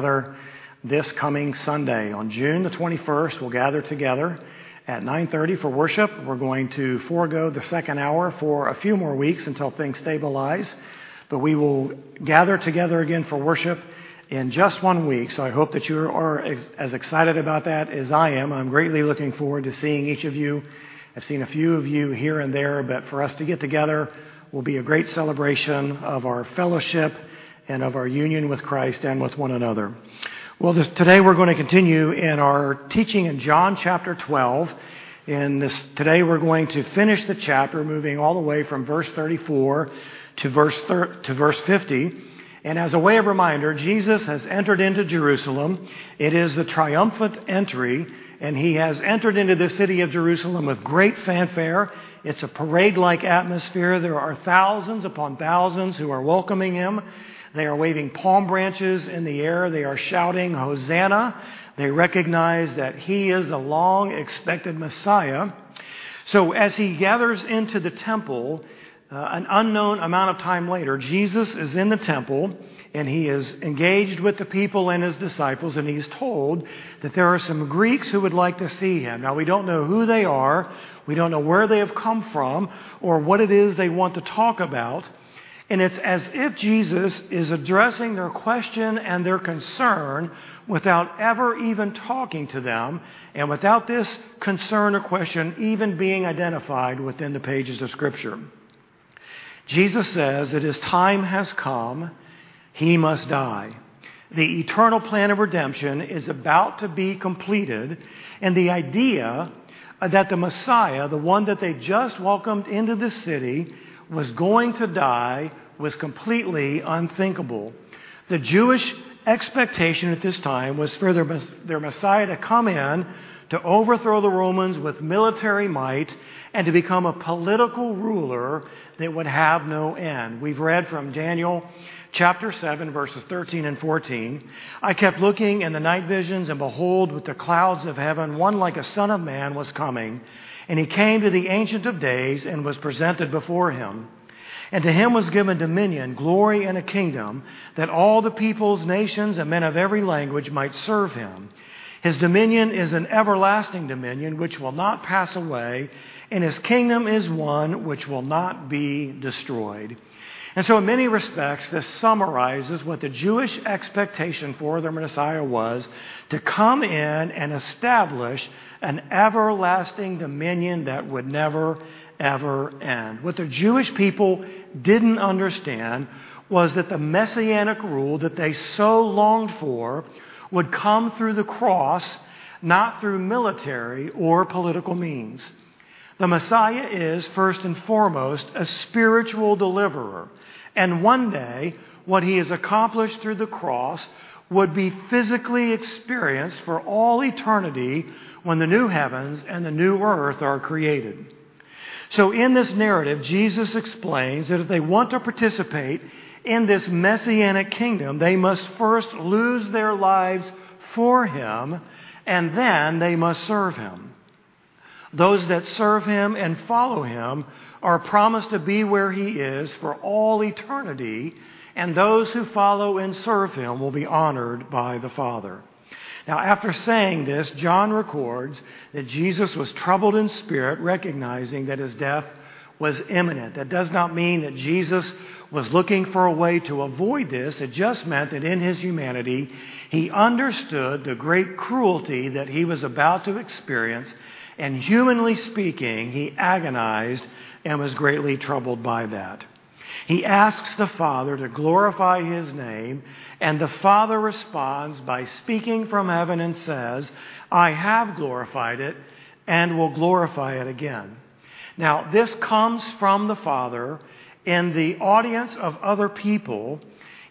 together this coming Sunday. On June the 21st, we'll gather together at 9:30 for worship. We're going to forego the second hour for a few more weeks until things stabilize. But we will gather together again for worship in just 1 week. So I hope that you are as excited about that as I am. I'm greatly looking forward to seeing each of you. I've seen a few of you here and there, but for us to get together will be a great celebration of our fellowship and of our union with Christ and with one another. Well, today we're going to continue in our teaching in John chapter 12. Today we're going to finish the chapter, moving all the way from verse 34 to verse 50. And as a way of reminder, Jesus has entered into Jerusalem. It is the triumphant entry, and he has entered into the city of Jerusalem with great fanfare. It's a parade-like atmosphere. There are thousands upon thousands who are welcoming him. They are waving palm branches in the air. They are shouting, "Hosanna." They recognize that he is the long-expected Messiah. So as he gathers into the temple, an unknown amount of time later, Jesus is in the temple, and he is engaged with the people and his disciples, and he's told that there are some Greeks who would like to see him. Now, we don't know who they are, we don't know where they have come from, or what it is they want to talk about, and it's as if Jesus is addressing their question and their concern without ever even talking to them, and without this concern or question even being identified within the pages of Scripture. Jesus says that his time has come, he must die. The eternal plan of redemption is about to be completed, and the idea that the Messiah, the one that they just welcomed into the city, was going to die was completely unthinkable. The Jewish expectation at this time was for their Messiah to come in, to overthrow the Romans with military might, and to become a political ruler that would have no end. We've read from Daniel chapter 7, verses 13 and 14. "I kept looking in the night visions, and behold, with the clouds of heaven, one like a son of man was coming. And he came to the Ancient of Days and was presented before him. And to him was given dominion, glory, and a kingdom, that all the peoples, nations, and men of every language might serve him. His dominion is an everlasting dominion which will not pass away, and his kingdom is one which will not be destroyed." And so in many respects, this summarizes what the Jewish expectation for their Messiah was: to come in and establish an everlasting dominion that would never, ever end. What the Jewish people didn't understand was that the messianic rule that they so longed for would come through the cross, not through military or political means. The Messiah is, first and foremost, a spiritual deliverer. And one day, what he has accomplished through the cross would be physically experienced for all eternity when the new heavens and the new earth are created. So in this narrative, Jesus explains that if they want to participate in this messianic kingdom, they must first lose their lives for him, and then they must serve him. Those that serve him and follow him are promised to be where he is for all eternity, and those who follow and serve him will be honored by the Father. Now, after saying this, John records that Jesus was troubled in spirit, recognizing that his death was imminent. That does not mean that Jesus was looking for a way to avoid this. It just meant that in his humanity, he understood the great cruelty that he was about to experience. And humanly speaking, he agonized and was greatly troubled by that. He asks the Father to glorify his name, and the Father responds by speaking from heaven and says, "I have glorified it and will glorify it again." Now, this comes from the Father in the audience of other people,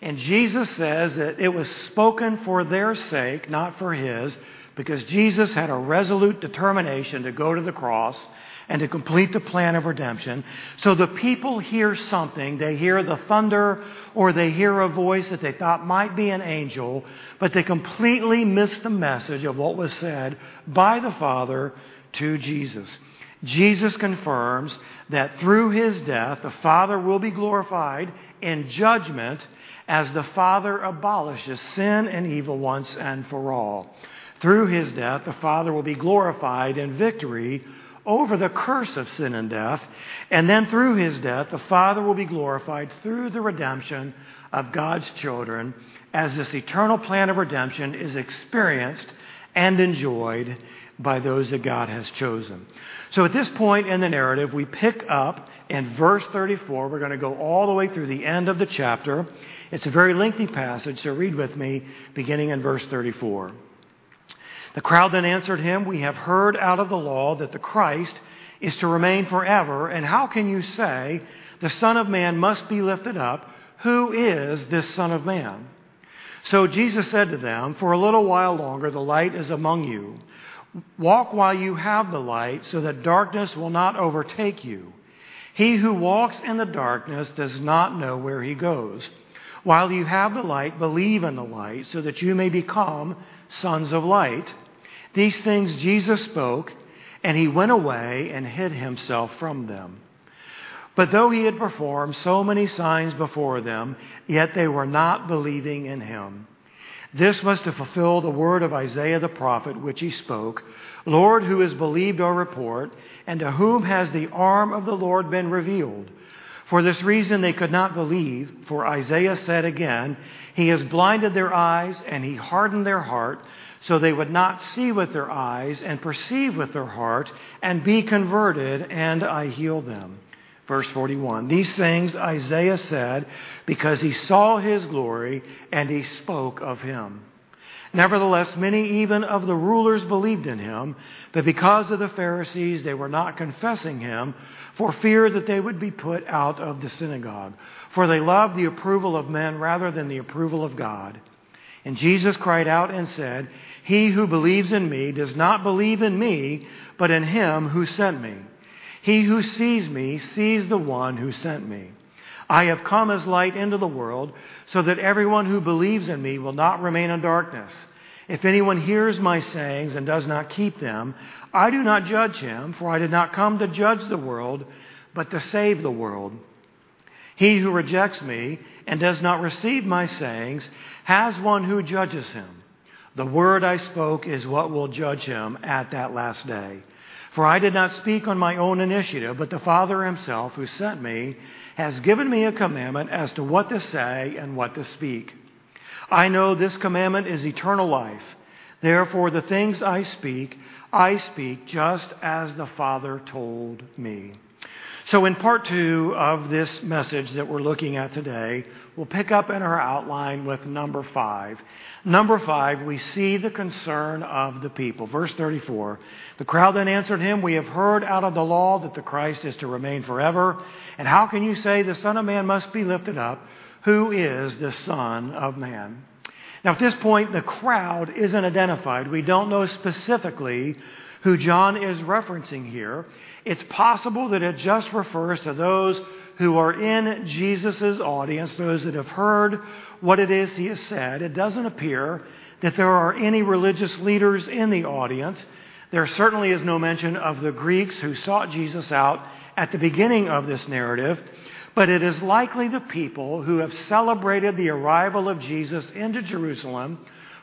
and Jesus says that it was spoken for their sake, not for his, because Jesus had a resolute determination to go to the cross and to complete the plan of redemption. So the people hear something. They hear the thunder, or they hear a voice that they thought might be an angel, but they completely miss the message of what was said by the Father to Jesus. Jesus confirms that through his death, the Father will be glorified in judgment as the Father abolishes sin and evil once and for all. Through his death, the Father will be glorified in victory over the curse of sin and death. And then through his death, the Father will be glorified through the redemption of God's children as this eternal plan of redemption is experienced and enjoyed by those that God has chosen. So at this point in the narrative, we pick up in verse 34. We're going to go all the way through the end of the chapter. It's a very lengthy passage, so read with me, beginning in verse 34. The crowd then answered him, "We have heard out of the law that the Christ is to remain forever, and how can you say the Son of Man must be lifted up? Who is this Son of Man?" So Jesus said to them, "For a little while longer the light is among you. Walk while you have the light, so that darkness will not overtake you. He who walks in the darkness does not know where he goes. While you have the light, believe in the light, so that you may become sons of light." These things Jesus spoke, and he went away and hid himself from them. But though he had performed so many signs before them, yet they were not believing in him. This was to fulfill the word of Isaiah the prophet, which he spoke, "Lord, who has believed our report, and to whom has the arm of the Lord been revealed?" For this reason they could not believe, for Isaiah said again, "He has blinded their eyes, and he hardened their heart, so they would not see with their eyes, and perceive with their heart, and be converted, and I heal them." Verse 41, "These things Isaiah said because he saw his glory, and he spoke of him. Nevertheless, many even of the rulers believed in him, but because of the Pharisees they were not confessing him, for fear that they would be put out of the synagogue. For they loved the approval of men rather than the approval of God. And Jesus cried out and said, 'He who believes in me does not believe in me, but in him who sent me. He who sees me sees the one who sent me. I have come as light into the world, so that everyone who believes in me will not remain in darkness. If anyone hears my sayings and does not keep them, I do not judge him, for I did not come to judge the world, but to save the world. He who rejects me and does not receive my sayings has one who judges him. The word I spoke is what will judge him at that last day. For I did not speak on my own initiative, but the Father himself who sent me has given me a commandment as to what to say and what to speak. I know this commandment is eternal life. Therefore, the things I speak just as the Father told me." So in part two of this message that we're looking at today, we'll pick up in our outline with number 5. Number 5, we see the concern of the people. Verse 34, "The crowd then answered him, 'We have heard out of the law that the Christ is to remain forever. And how can you say the Son of Man must be lifted up? Who is the Son of Man?'" Now at this point, the crowd isn't identified. We don't know specifically who John is referencing here. It's possible that it just refers to those who are in Jesus' audience, those that have heard what it is he has said. It doesn't appear that there are any religious leaders in the audience. There certainly is no mention of the Greeks who sought Jesus out at the beginning of this narrative, but it is likely the people who have celebrated the arrival of Jesus into Jerusalem,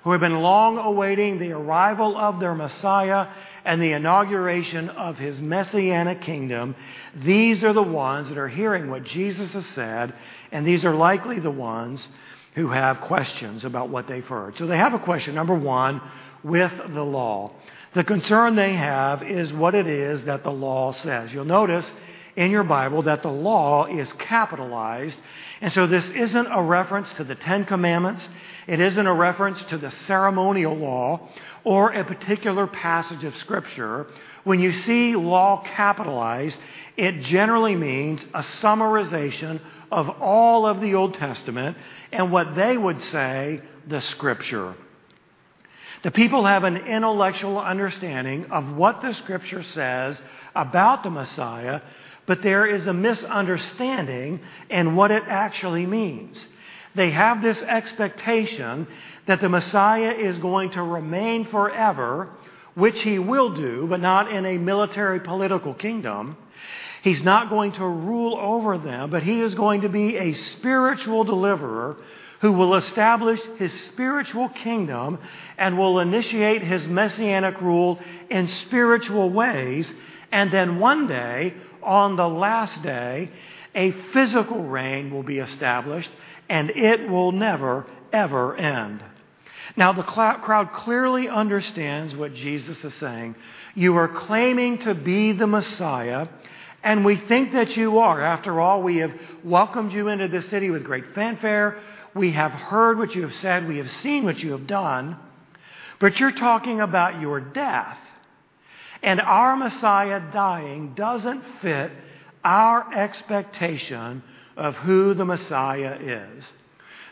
who have been long awaiting the arrival of their Messiah and the inauguration of his messianic kingdom. These are the ones that are hearing what Jesus has said, and these are likely the ones who have questions about what they've heard. So they have a question, number 1, with the law. The concern they have is what it is that the law says. You'll notice in your Bible that the law is capitalized. And so this isn't a reference to the Ten Commandments. It isn't a reference to the ceremonial law or a particular passage of Scripture. When you see law capitalized, it generally means a summarization of all of the Old Testament and what they would say the Scripture. The people have an intellectual understanding of what the Scripture says about the Messiah, but there is a misunderstanding in what it actually means. They have this expectation that the Messiah is going to remain forever, which he will do, but not in a military political kingdom. He's not going to rule over them, but he is going to be a spiritual deliverer who will establish his spiritual kingdom and will initiate his messianic rule in spiritual ways. And then one day, on the last day, a physical reign will be established, and it will never, ever end. Now, the crowd clearly understands what Jesus is saying. You are claiming to be the Messiah, and we think that you are. After all, we have welcomed you into this city with great fanfare. We have heard what you have said. We have seen what you have done. But you're talking about your death. And our Messiah dying doesn't fit our expectation of who the Messiah is.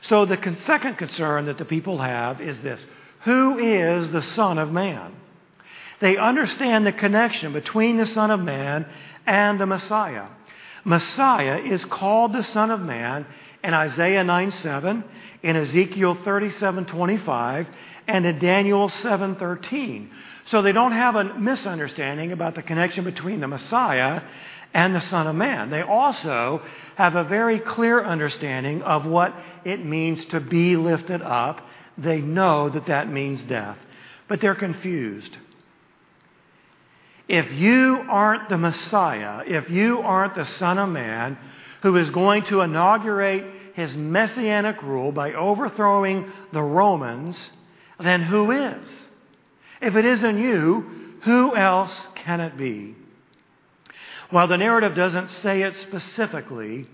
So the second concern that the people have is this: who is the Son of Man? They understand the connection between the Son of Man and the Messiah. Messiah is called the Son of Man in Isaiah 9:7, in Ezekiel 37:25, and in Daniel 7:13. So they don't have a misunderstanding about the connection between the Messiah and the Son of Man. They also have a very clear understanding of what it means to be lifted up. They know that that means death, but they're confused. If you aren't the Messiah, if you aren't the Son of Man who is going to inaugurate his messianic rule by overthrowing the Romans, then who is? If it isn't you, who else can it be? While the narrative doesn't say it specifically,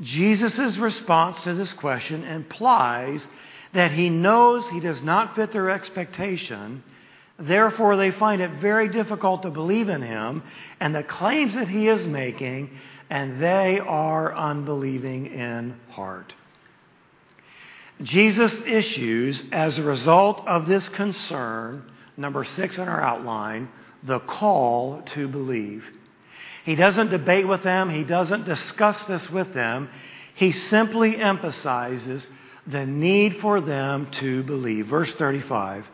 Jesus' response to this question implies that he knows he does not fit their expectation. Therefore, they find it very difficult to believe in him and the claims that he is making, and they are unbelieving in heart. Jesus' issues as a result of this concern, number 6 in our outline, the call to believe. He doesn't debate with them. He doesn't discuss this with them. He simply emphasizes the need for them to believe. Verse 35.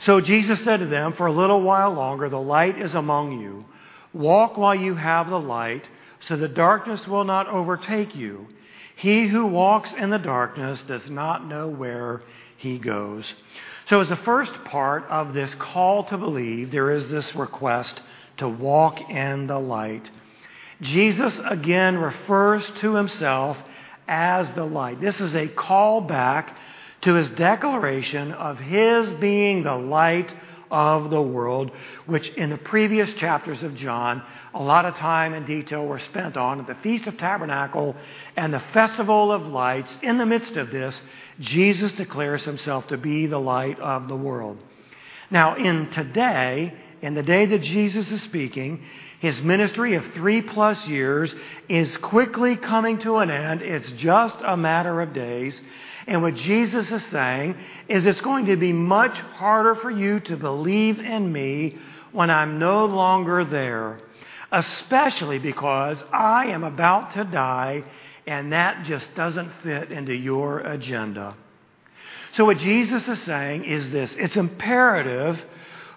So Jesus said to them, "For a little while longer, the light is among you. Walk while you have the light, so the darkness will not overtake you. He who walks in the darkness does not know where he goes." So as the first part of this call to believe, there is this request to walk in the light. Jesus again refers to himself as the light. This is a call back to his declaration of his being the light of the world, which in the previous chapters of John, a lot of time and detail were spent on at the Feast of Tabernacle and the Festival of Lights. In the midst of this, Jesus declares himself to be the light of the world. Now, in the day that Jesus is speaking, his ministry of 3+ years is quickly coming to an end. It's just a matter of days. And what Jesus is saying is it's going to be much harder for you to believe in me when I'm no longer there, especially because I am about to die, and that just doesn't fit into your agenda. So what Jesus is saying is this: it's imperative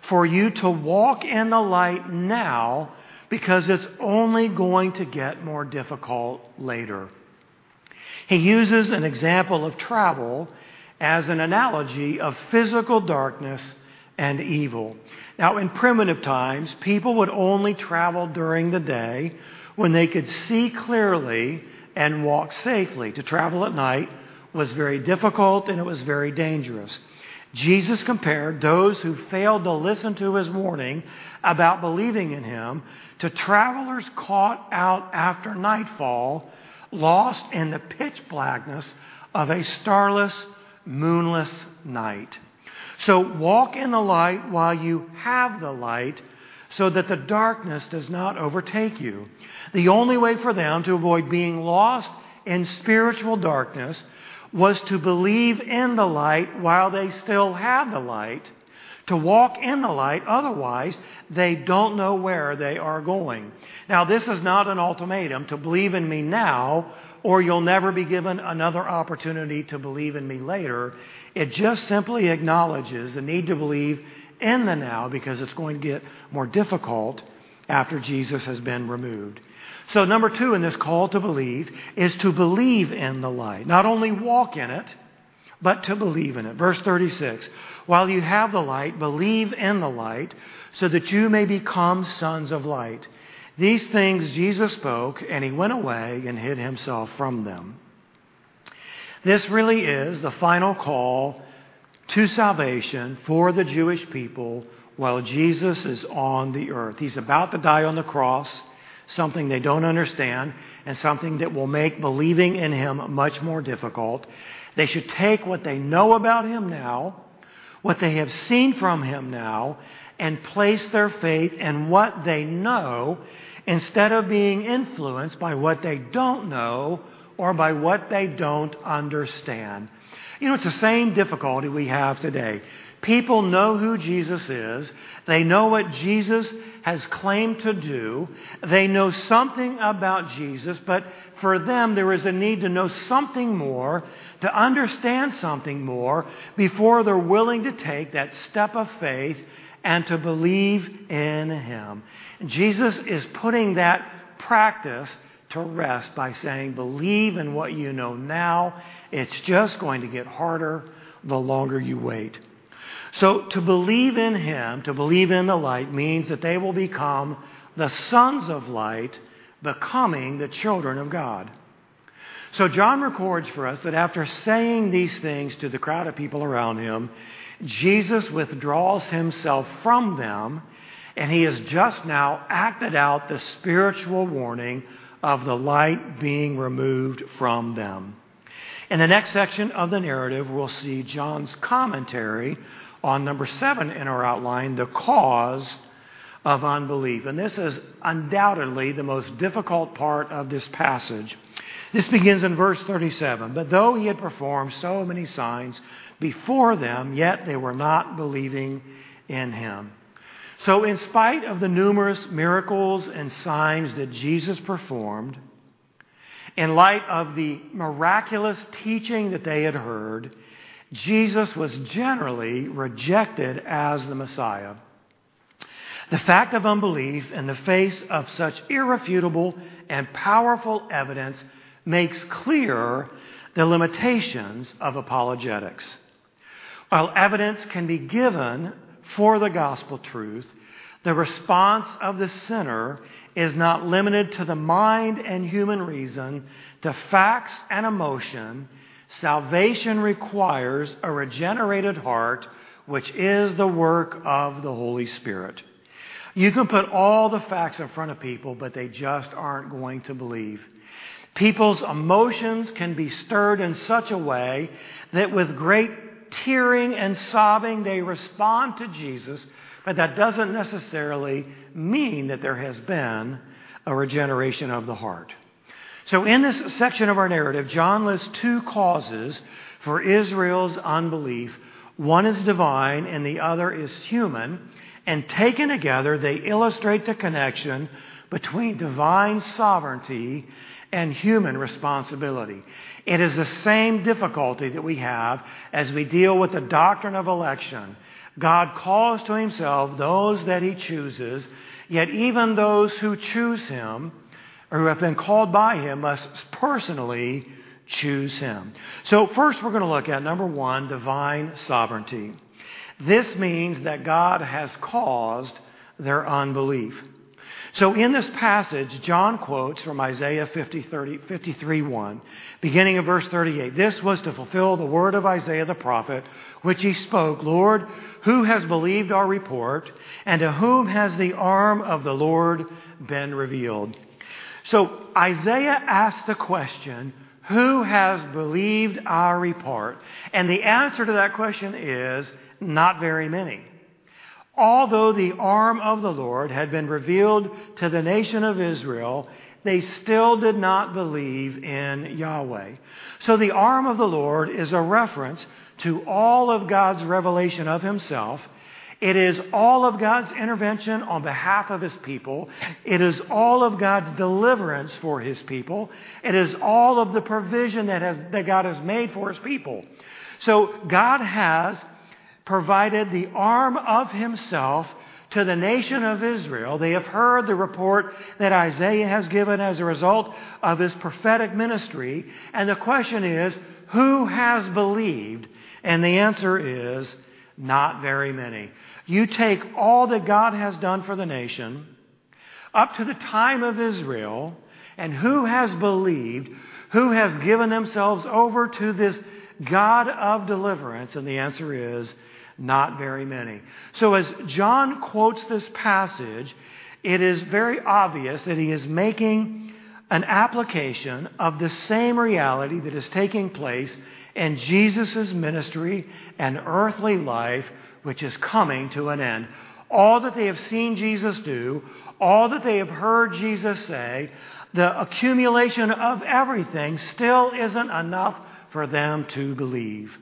for you to walk in the light now, because it's only going to get more difficult later. He uses an example of travel as an analogy of physical darkness and evil. Now, in primitive times, people would only travel during the day when they could see clearly and walk safely. To travel at night was very difficult, and it was very dangerous. Jesus compared those who failed to listen to his warning about believing in him to travelers caught out after nightfall, lost in the pitch blackness of a starless, moonless night. So walk in the light while you have the light, so that the darkness does not overtake you. The only way for them to avoid being lost in spiritual darkness was to believe in the light while they still have the light, to walk in the light. Otherwise, they don't know where they are going. Now, this is not an ultimatum to believe in me now, or you'll never be given another opportunity to believe in me later. It just simply acknowledges the need to believe in the now because it's going to get more difficult after Jesus has been removed. So number two in this call to believe is to believe in the light. Not only walk in it, but to believe in it. Verse 36, while you have the light, believe in the light so that you may become sons of light. These things Jesus spoke, and he went away and hid himself from them. This really is the final call to salvation for the Jewish people while Jesus is on the earth. He's about to die on the cross, something they don't understand, and something that will make believing in him much more difficult. They should take what they know about him now, what they have seen from him now, and place their faith in what they know instead of being influenced by what they don't know or by what they don't understand. You know, it's the same difficulty we have today. People know who Jesus is. They know what Jesus has claimed to do. They know something about Jesus, but for them there is a need to know something more, to understand something more, before they're willing to take that step of faith and to believe in him. Jesus is putting that practice to rest by saying, believe in what you know now. It's just going to get harder the longer you wait. So to believe in him, to believe in the light, means that they will become the sons of light, becoming the children of God. So John records for us that after saying these things to the crowd of people around him, Jesus withdraws himself from them, and he has just now acted out the spiritual warning of the light being removed from them. In the next section of the narrative, we'll see John's commentary on number 7 in our outline, the cause of unbelief. And this is undoubtedly the most difficult part of this passage. This begins in verse 37. But though he had performed so many signs before them, yet they were not believing in him. So in spite of the numerous miracles and signs that Jesus performed, in light of the miraculous teaching that they had heard, Jesus was generally rejected as the Messiah. The fact of unbelief in the face of such irrefutable and powerful evidence makes clear the limitations of apologetics. While evidence can be given for the gospel truth, the response of the sinner is not limited to the mind and human reason, to facts and emotion. Salvation requires a regenerated heart, which is the work of the Holy Spirit. You can put all the facts in front of people, but they just aren't going to believe. People's emotions can be stirred in such a way that with great tearing and sobbing they respond to Jesus, but that doesn't necessarily mean that there has been a regeneration of the heart. So in this section of our narrative, John lists two causes for Israel's unbelief. One is divine and the other is human. And taken together, they illustrate the connection between divine sovereignty and human responsibility. It is the same difficulty that we have as we deal with the doctrine of election. God calls to himself those that he chooses, yet even those who choose him or who have been called by him must personally choose him. So first we're going to look at, number one, divine sovereignty. This means that God has caused their unbelief. So in this passage, John quotes from Isaiah 53:1, beginning of verse 38. This was to fulfill the word of Isaiah the prophet, which he spoke, Lord, who has believed our report, and to whom has the arm of the Lord been revealed? So Isaiah asked the question, who has believed our report? And the answer to that question is not very many. Although the arm of the Lord had been revealed to the nation of Israel, they still did not believe in Yahweh. So the arm of the Lord is a reference to all of God's revelation of himself. It is all of God's intervention on behalf of his people. It is all of God's deliverance for his people. It is all of the provision that God has made for his people. So God has provided the arm of himself to the nation of Israel. They have heard the report that Isaiah has given as a result of his prophetic ministry. And the question is, who has believed? And the answer is, not very many. You take all that God has done for the nation up to the time of Israel, and who has believed, who has given themselves over to this God of deliverance? And the answer is, not very many. So as John quotes this passage, it is very obvious that he is making an application of the same reality that is taking place in Jesus' ministry and earthly life, which is coming to an end. All that they have seen Jesus do, all that they have heard Jesus say, the accumulation of everything still isn't enough for them to believe.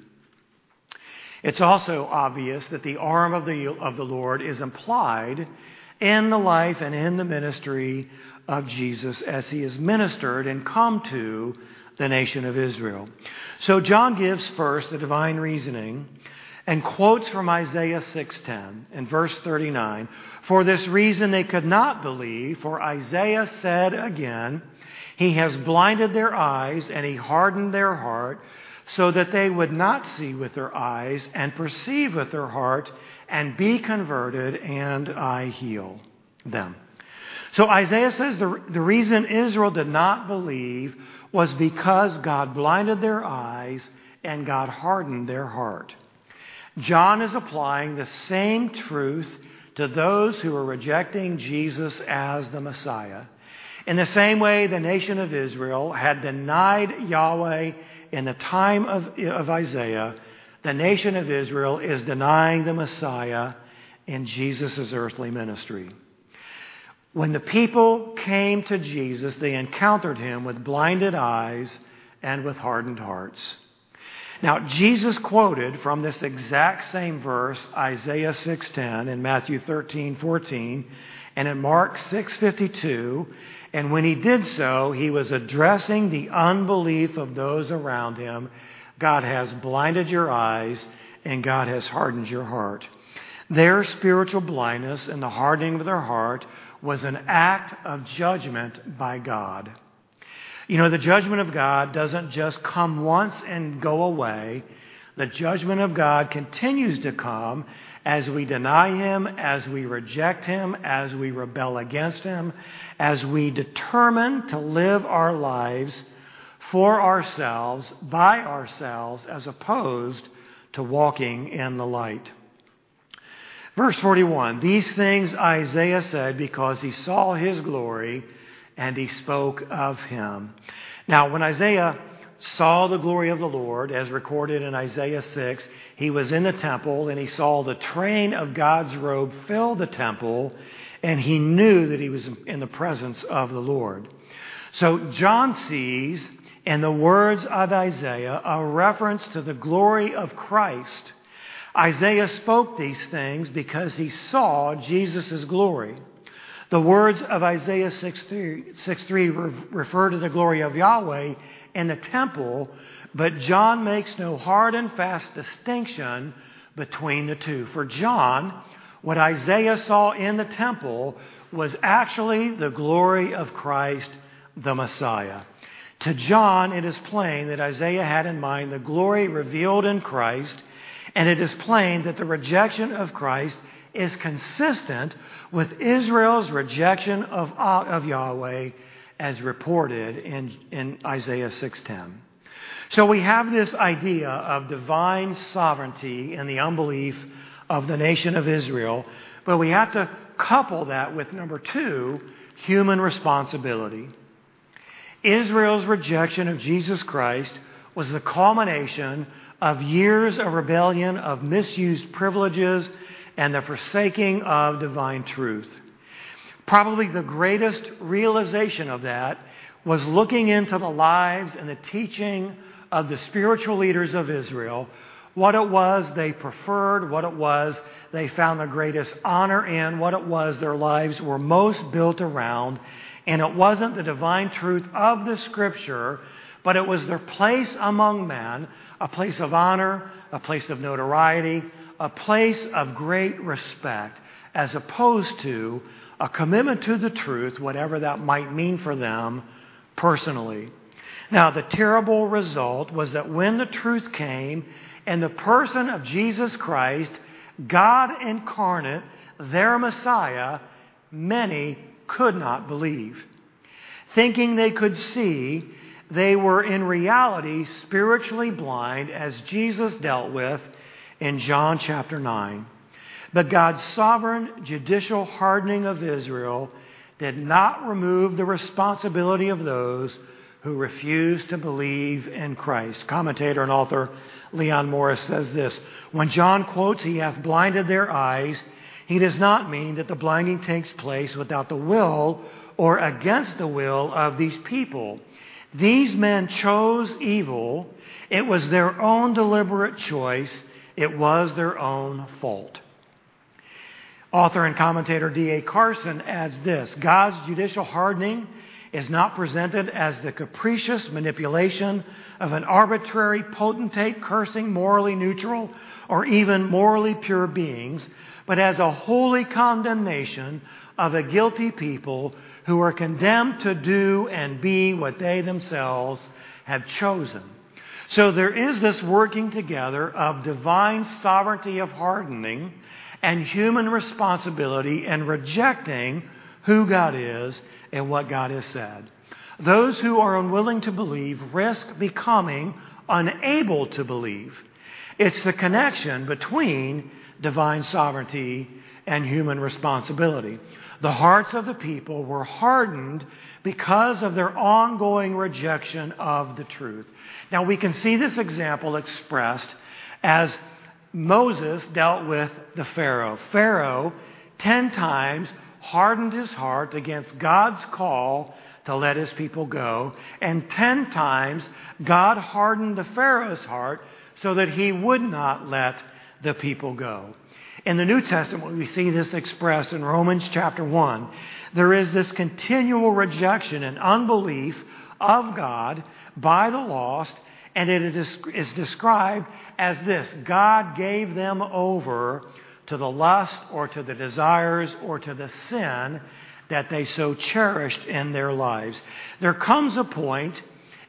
It's also obvious that the arm of the Lord is implied in the life and in the ministry of Jesus as he is ministered and come to the nation of Israel. So John gives first the divine reasoning and quotes from Isaiah 6:10 and verse 39. For this reason they could not believe, for Isaiah said again, he has blinded their eyes and he hardened their heart, so that they would not see with their eyes and perceive with their heart and be converted, and I heal them. So Isaiah says the reason Israel did not believe was because God blinded their eyes and God hardened their heart. John is applying the same truth to those who are rejecting Jesus as the Messiah. In the same way the nation of Israel had denied Yahweh in the time of Isaiah, the nation of Israel is denying the Messiah in Jesus' earthly ministry. When the people came to Jesus, they encountered him with blinded eyes and with hardened hearts. Now, Jesus quoted from this exact same verse, Isaiah 6:10, in Matthew 13:14, and in Mark 6:52, and when he did so, he was addressing the unbelief of those around him. God has blinded your eyes and God has hardened your heart. Their spiritual blindness and the hardening of their heart was an act of judgment by God. You know, the judgment of God doesn't just come once and go away. The judgment of God continues to come as we deny him, as we reject him, as we rebel against him, as we determine to live our lives for ourselves, by ourselves, as opposed to walking in the light. Verse 41, these things Isaiah said because he saw his glory and he spoke of him. Now, when Isaiah saw the glory of the Lord, as recorded in Isaiah 6, he was in the temple and he saw the train of God's robe fill the temple, and he knew that he was in the presence of the Lord. So John sees in the words of Isaiah a reference to the glory of Christ. Isaiah spoke these things because he saw Jesus' glory. The words of Isaiah 6:3 refer to the glory of Yahweh in the temple, but John makes no hard and fast distinction between the two. For John, what Isaiah saw in the temple was actually the glory of Christ, the Messiah. To John, it is plain that Isaiah had in mind the glory revealed in Christ, and it is plain that the rejection of Christ is consistent with Israel's rejection of Yahweh as reported in Isaiah 6:10. So we have this idea of divine sovereignty and the unbelief of the nation of Israel, but we have to couple that with number two, human responsibility. Israel's rejection of Jesus Christ was the culmination of years of rebellion, of misused privileges, and the forsaking of divine truth. Probably the greatest realization of that was looking into the lives and the teaching of the spiritual leaders of Israel, what it was they preferred, what it was they found the greatest honor in, what it was their lives were most built around, and it wasn't the divine truth of the Scripture, But it was their place among men, a place of honor, a place of notoriety, a place of great respect, as opposed to a commitment to the truth, whatever that might mean for them personally. Now, the terrible result was that when the truth came in the person of Jesus Christ, God incarnate, their Messiah, many could not believe. Thinking they could see, they were in reality spiritually blind, as Jesus dealt with in John chapter 9. But God's sovereign judicial hardening of Israel did not remove the responsibility of those who refused to believe in Christ. Commentator and author Leon Morris says this: when John quotes, "He hath blinded their eyes," he does not mean that the blinding takes place without the will or against the will of these people. These men chose evil. It was their own deliberate choice. It was their own fault. Author and commentator D.A. Carson adds this: God's judicial hardening is not presented as the capricious manipulation of an arbitrary potentate cursing morally neutral or even morally pure beings, but as a holy condemnation of a guilty people who are condemned to do and be what they themselves have chosen. So there is this working together of divine sovereignty of hardening and human responsibility in rejecting who God is and what God has said. Those who are unwilling to believe risk becoming unable to believe. It's the connection between divine sovereignty and human responsibility. The hearts of the people were hardened because of their ongoing rejection of the truth. Now, we can see this example expressed as Moses dealt with the Pharaoh. Pharaoh 10 times hardened his heart against God's call to let his people go. And 10 times God hardened the Pharaoh's heart so that he would not let the people go. In the New Testament, we see this expressed in Romans chapter 1. There is this continual rejection and unbelief of God by the lost, and it is described as this: God gave them over to the lust or to the desires or to the sin that they so cherished in their lives. There comes a point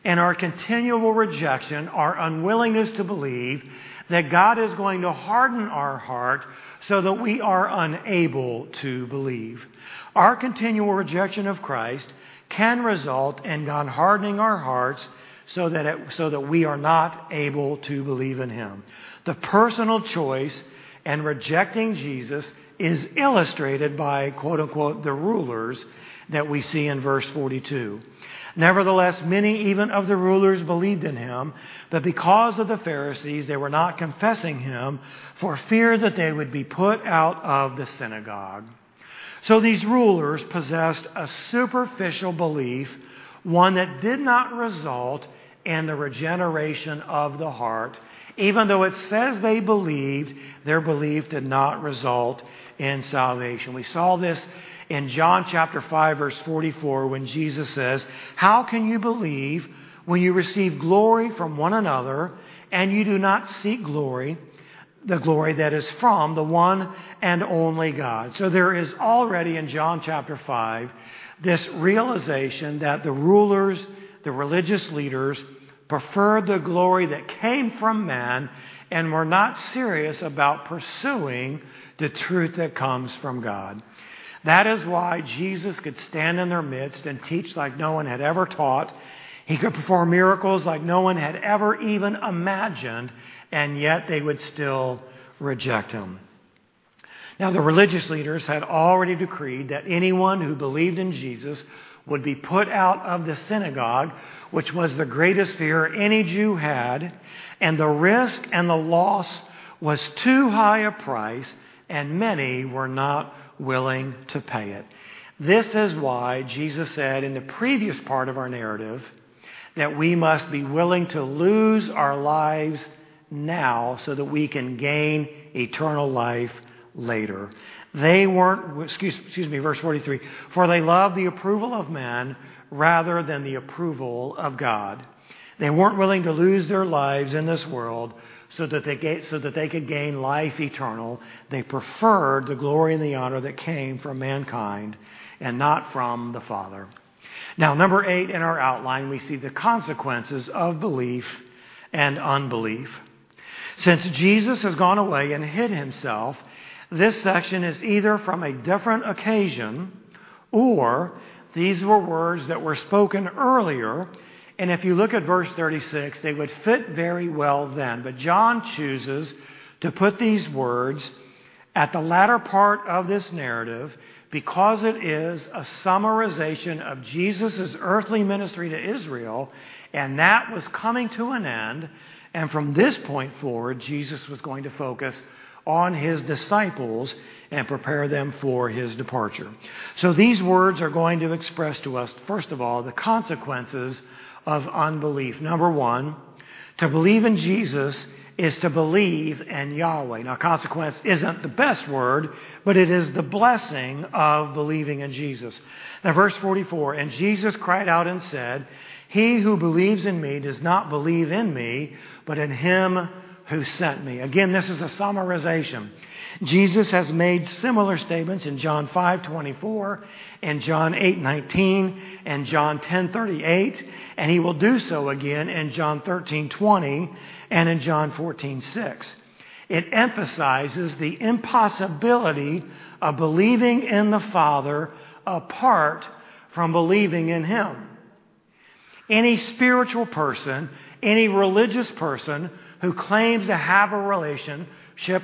in our continual rejection, our unwillingness to believe, that God is going to harden our heart so that we are unable to believe. Our continual rejection of Christ can result in God hardening our hearts so that we are not able to believe in Him. The personal choice and rejecting Jesus is illustrated by, quote unquote, the rulers that we see in verse 42. Nevertheless, many even of the rulers believed in him, but because of the Pharisees, they were not confessing him for fear that they would be put out of the synagogue. So these rulers possessed a superficial belief, one that did not result in the regeneration of the heart. Even though it says they believed, their belief did not result in salvation. We saw this in John chapter 5, verse 44, when Jesus says, "How can you believe when you receive glory from one another and you do not seek glory, the glory that is from the one and only God?" So there is already in John chapter 5 this realization that the rulers, the religious leaders, preferred the glory that came from man and were not serious about pursuing the truth that comes from God. That is why Jesus could stand in their midst and teach like no one had ever taught. He could perform miracles like no one had ever even imagined, and yet they would still reject him. Now, the religious leaders had already decreed that anyone who believed in Jesus would be put out of the synagogue, which was the greatest fear any Jew had, and the risk and the loss was too high a price, and many were not willing to pay it. This is why Jesus said in the previous part of our narrative that we must be willing to lose our lives now so that we can gain eternal life later. They weren't, excuse me, verse 43, "For they loved the approval of men rather than the approval of God." They weren't willing to lose their lives in this world so that they could gain life eternal. They preferred the glory and the honor that came from mankind and not from the Father. Now, number 8 in our outline, we see the consequences of belief and unbelief. Since Jesus has gone away and hid himself, this section is either from a different occasion or these were words that were spoken earlier. And if you look at verse 36, they would fit very well then. But John chooses to put these words at the latter part of this narrative because it is a summarization of Jesus' earthly ministry to Israel, and that was coming to an end. And from this point forward, Jesus was going to focus on his disciples and prepare them for his departure. So these words are going to express to us, first of all, the consequences of unbelief. Number 1, to believe in Jesus is to believe in Yahweh. Now, consequence isn't the best word, but it is the blessing of believing in Jesus. Now, verse 44, and Jesus cried out and said, "He who believes in me does not believe in me, but in him who sent me." Again, this is a summarization. Jesus has made similar statements in John 5:24 and John 8:19 and John 10:38, and he will do so again in John 13:20 and in John 14:6. It emphasizes the impossibility of believing in the Father apart from believing in him. Any spiritual person, any religious person who claims to have a relationship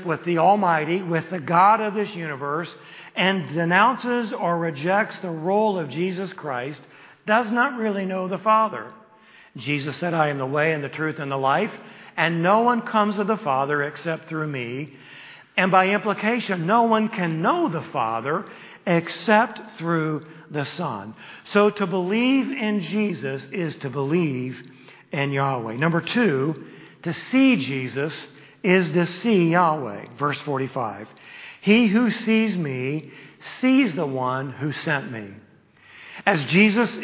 with the Almighty, with the God of this universe, and denounces or rejects the role of Jesus Christ, does not really know the Father. Jesus said, "I am the way and the truth and the life, and no one comes to the Father except through me." And by implication, no one can know the Father except through the Son. So to believe in Jesus is to believe in Yahweh. Number 2, to see Jesus is to see Yahweh. Verse 45, "He who sees me sees the one who sent me." As Jesus'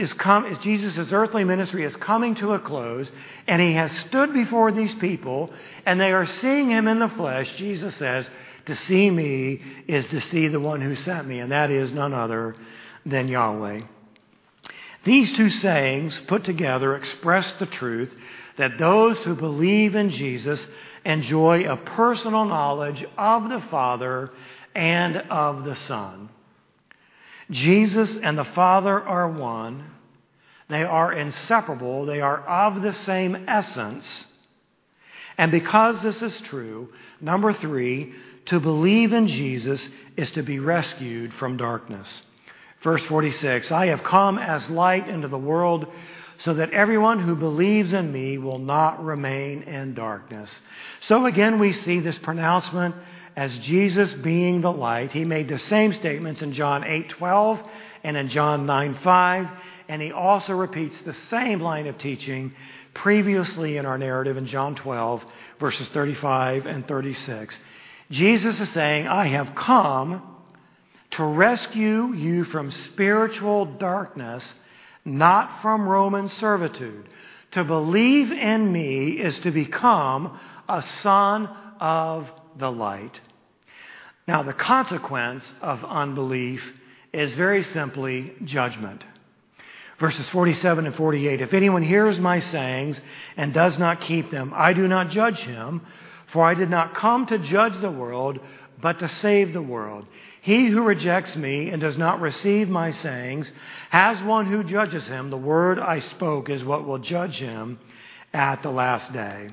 earthly ministry is coming to a close, and he has stood before these people, and they are seeing him in the flesh, Jesus says, "To see me is to see the one who sent me," and that is none other than Yahweh. These two sayings put together express the truth that those who believe in Jesus enjoy a personal knowledge of the Father and of the Son. Jesus and the Father are one. They are inseparable. They are of the same essence. And because this is true, number 3, to believe in Jesus is to be rescued from darkness. Verse 46, "I have come as light into the world so that everyone who believes in me will not remain in darkness." So again, we see this pronouncement as Jesus being the light. He made the same statements in John 8:12 and in John 9:5, and he also repeats the same line of teaching previously in our narrative in John 12, verses 35 and 36. Jesus is saying, "I have come to rescue you from spiritual darkness, not from Roman servitude." To believe in me is to become a son of the light. Now, the consequence of unbelief is very simply judgment. Verses 47 and 48, "If anyone hears my sayings and does not keep them, I do not judge him, for I did not come to judge the world, but to save the world. He who rejects me and does not receive my sayings has one who judges him. The word I spoke is what will judge him at the last day."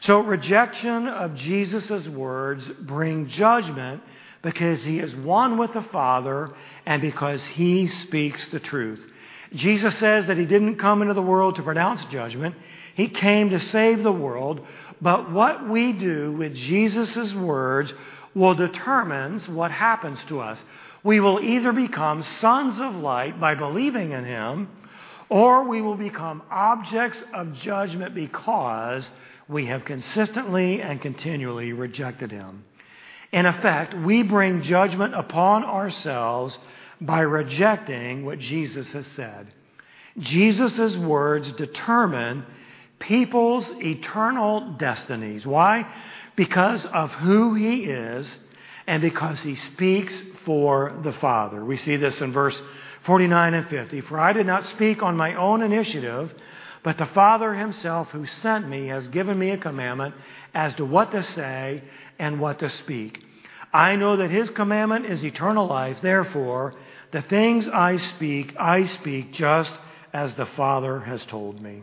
So rejection of Jesus' words bring judgment because he is one with the Father and because he speaks the truth. Jesus says that he didn't come into the world to pronounce judgment. He came to save the world. But what we do with Jesus' words will determine what happens to us. We will either become sons of light by believing in him, or we will become objects of judgment because we have consistently and continually rejected him. In effect, we bring judgment upon ourselves by rejecting what Jesus has said. Jesus' words determine people's eternal destinies. Why? Because of who he is and because he speaks for the Father. We see this in verse 49 and 50. For I did not speak on my own initiative, but the Father himself who sent me has given me a commandment as to what to say and what to speak. I know that his commandment is eternal life. Therefore, the things I speak just as the Father has told me.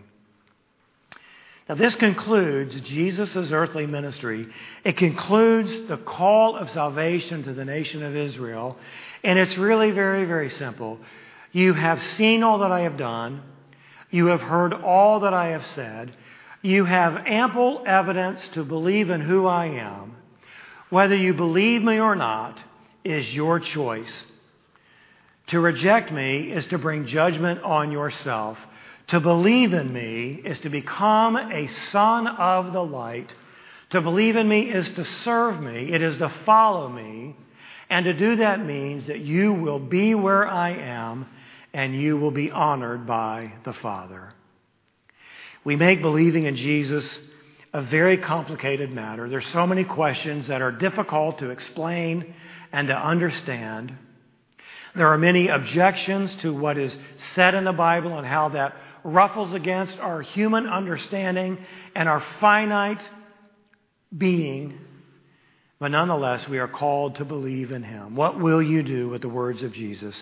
Now, this concludes Jesus' earthly ministry. It concludes the call of salvation to the nation of Israel. And it's really very, very simple. You have seen all that I have done. You have heard all that I have said. You have ample evidence to believe in who I am. Whether you believe me or not is your choice. To reject me is to bring judgment on yourself. To believe in me is to become a son of the light. To believe in me is to serve me. It is to follow me. And to do that means that you will be where I am and you will be honored by the Father. We make believing in Jesus a very complicated matter. There's so many questions that are difficult to explain and to understand. There are many objections to what is said in the Bible and how that ruffles against our human understanding and our finite being. But nonetheless, we are called to believe in him. What will you do with the words of Jesus?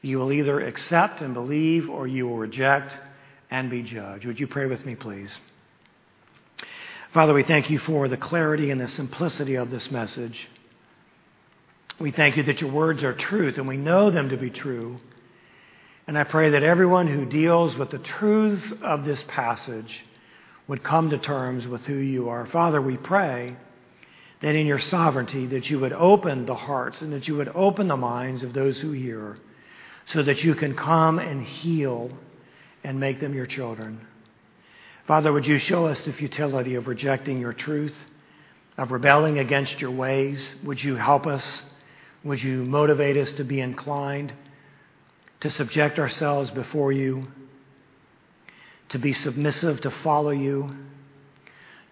You will either accept and believe, or you will reject and be judged. Would you pray with me, please? Father, we thank you for the clarity and the simplicity of this message. We thank you that your words are truth, and we know them to be true. And I pray that everyone who deals with the truths of this passage would come to terms with who you are. Father, we pray that in your sovereignty that you would open the hearts and that you would open the minds of those who hear so that you can come and heal and make them your children. Father, would you show us the futility of rejecting your truth, of rebelling against your ways? Would you help us? Would you motivate us to be inclined to subject ourselves before you, to be submissive, to follow you,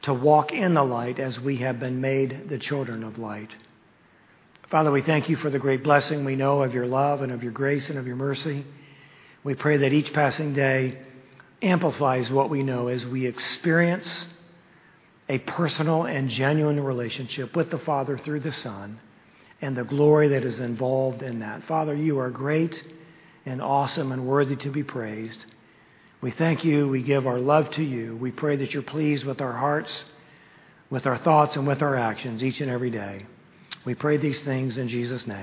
to walk in the light as we have been made the children of light? Father, we thank you for the great blessing we know of your love and of your grace and of your mercy. We pray that each passing day amplifies what we know as we experience a personal and genuine relationship with the Father through the Son and the glory that is involved in that. Father, you are great and awesome and worthy to be praised. We thank you. We give our love to you. We pray that you're pleased with our hearts, with our thoughts, and with our actions each and every day. We pray these things in Jesus' name.